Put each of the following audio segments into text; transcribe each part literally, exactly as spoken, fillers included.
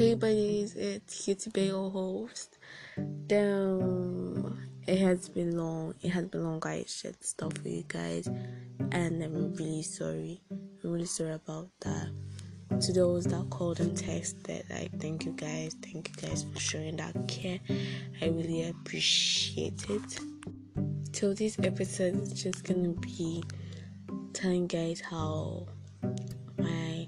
Hey buddies, it's Cutie Bay, your host. Damn, it has been long. It has been long. I shared stuff with you guys, and I'm really sorry. I'm really sorry about that. To those that called and texted, like, thank you guys, thank you guys for showing that care. I really appreciate it. So this episode is just gonna be telling guys how my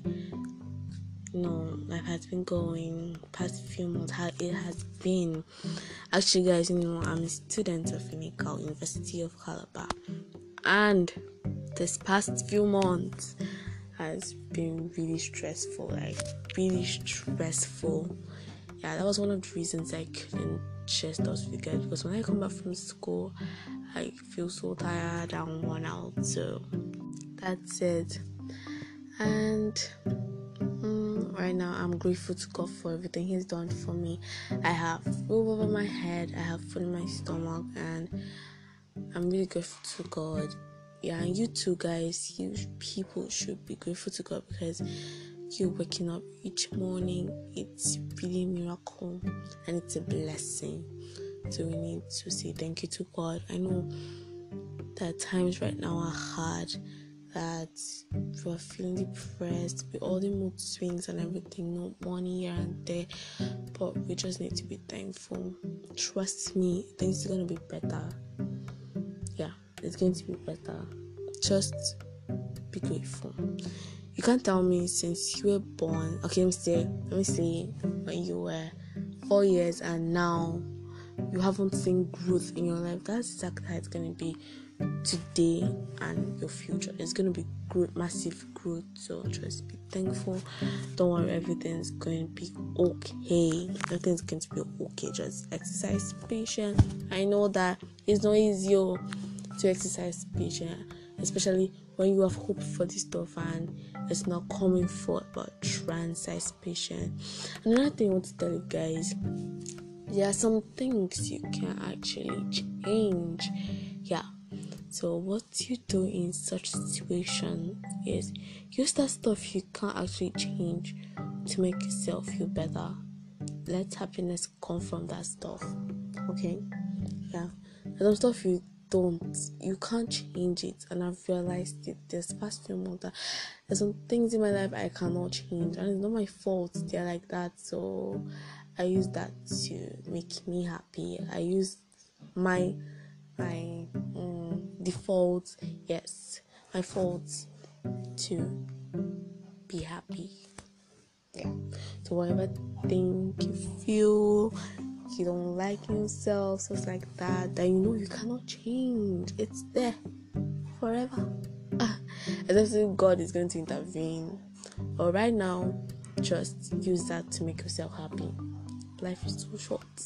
you know life has been going past few months, how it has been. Actually guys, you know I'm a student of Unical, University of Calabar, and this past few months has been really stressful, like really stressful. Yeah, that was one of the reasons I couldn't share stuff with guys, because when I come back from school I feel so tired and worn out. So that's it. And mm, right now I'm grateful to God for everything he's done for me. I have roof over my head, I have food in my stomach, and I'm really grateful to God. Yeah, and you too guys, you people should be grateful to God, because you waking up each morning, it's really a miracle and it's a blessing. So we need to say thank you to God. I know that times right now are hard, that we are feeling depressed with all the mood swings and everything, no money here and there, but we just need to be thankful. Trust me, things are going to be better. Yeah, it's going to be better. Just be grateful. You can't tell me since you were born, okay, let me say, let me say, when you were four years and now you haven't seen growth in your life. That's exactly how it's going to be today and your future. It's going to be growth, massive growth. So just be thankful. Don't worry, everything's going to be okay. Everything's going to be okay. Just exercise patience. I know that it's not easy to exercise patience, especially when you have hope for this stuff and it's not coming forth, but transize patient. Another thing I want to tell you guys, there are some things you can actually change. Yeah, so what you do in such situation is use that stuff you can't actually change to make yourself feel better. Let happiness come from that stuff. Okay, yeah, some stuff you don't, you can't change it, and I've realized it this past few months that there's some things in my life I cannot change, and it's not my fault they're like that. So I use that to make me happy. I use my my um, default, yes, my fault to be happy. Yeah. So whatever thing you feel you don't like yourself, so it's like that, that you know you cannot change, it's there forever. Ah, as if God is going to intervene, but right now just use that to make yourself happy. Life is too short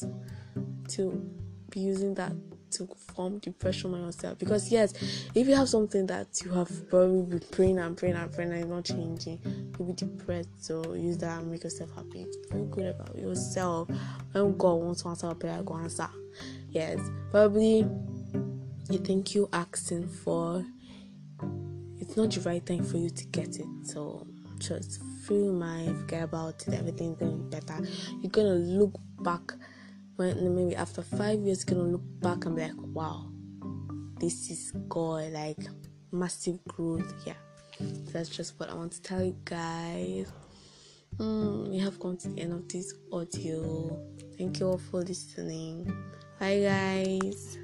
to be using that to form depression on yourself, because yes, if you have something that you have probably been praying and praying and praying and it's not changing, you'll be depressed. So use that and make yourself happy. Feel good about yourself. When God wants to answer a prayer, go answer. Yes, probably you think you asking for, it's not the right time for you to get it. So just feel mind, forget about it. Everything's gonna be better. You're gonna look back. When maybe after five years, you're gonna look back and be like, wow, this is God, like massive growth. Yeah, so that's just what I want to tell you guys. Mm, we have come to the end of this audio. Thank you all for listening. Bye, guys.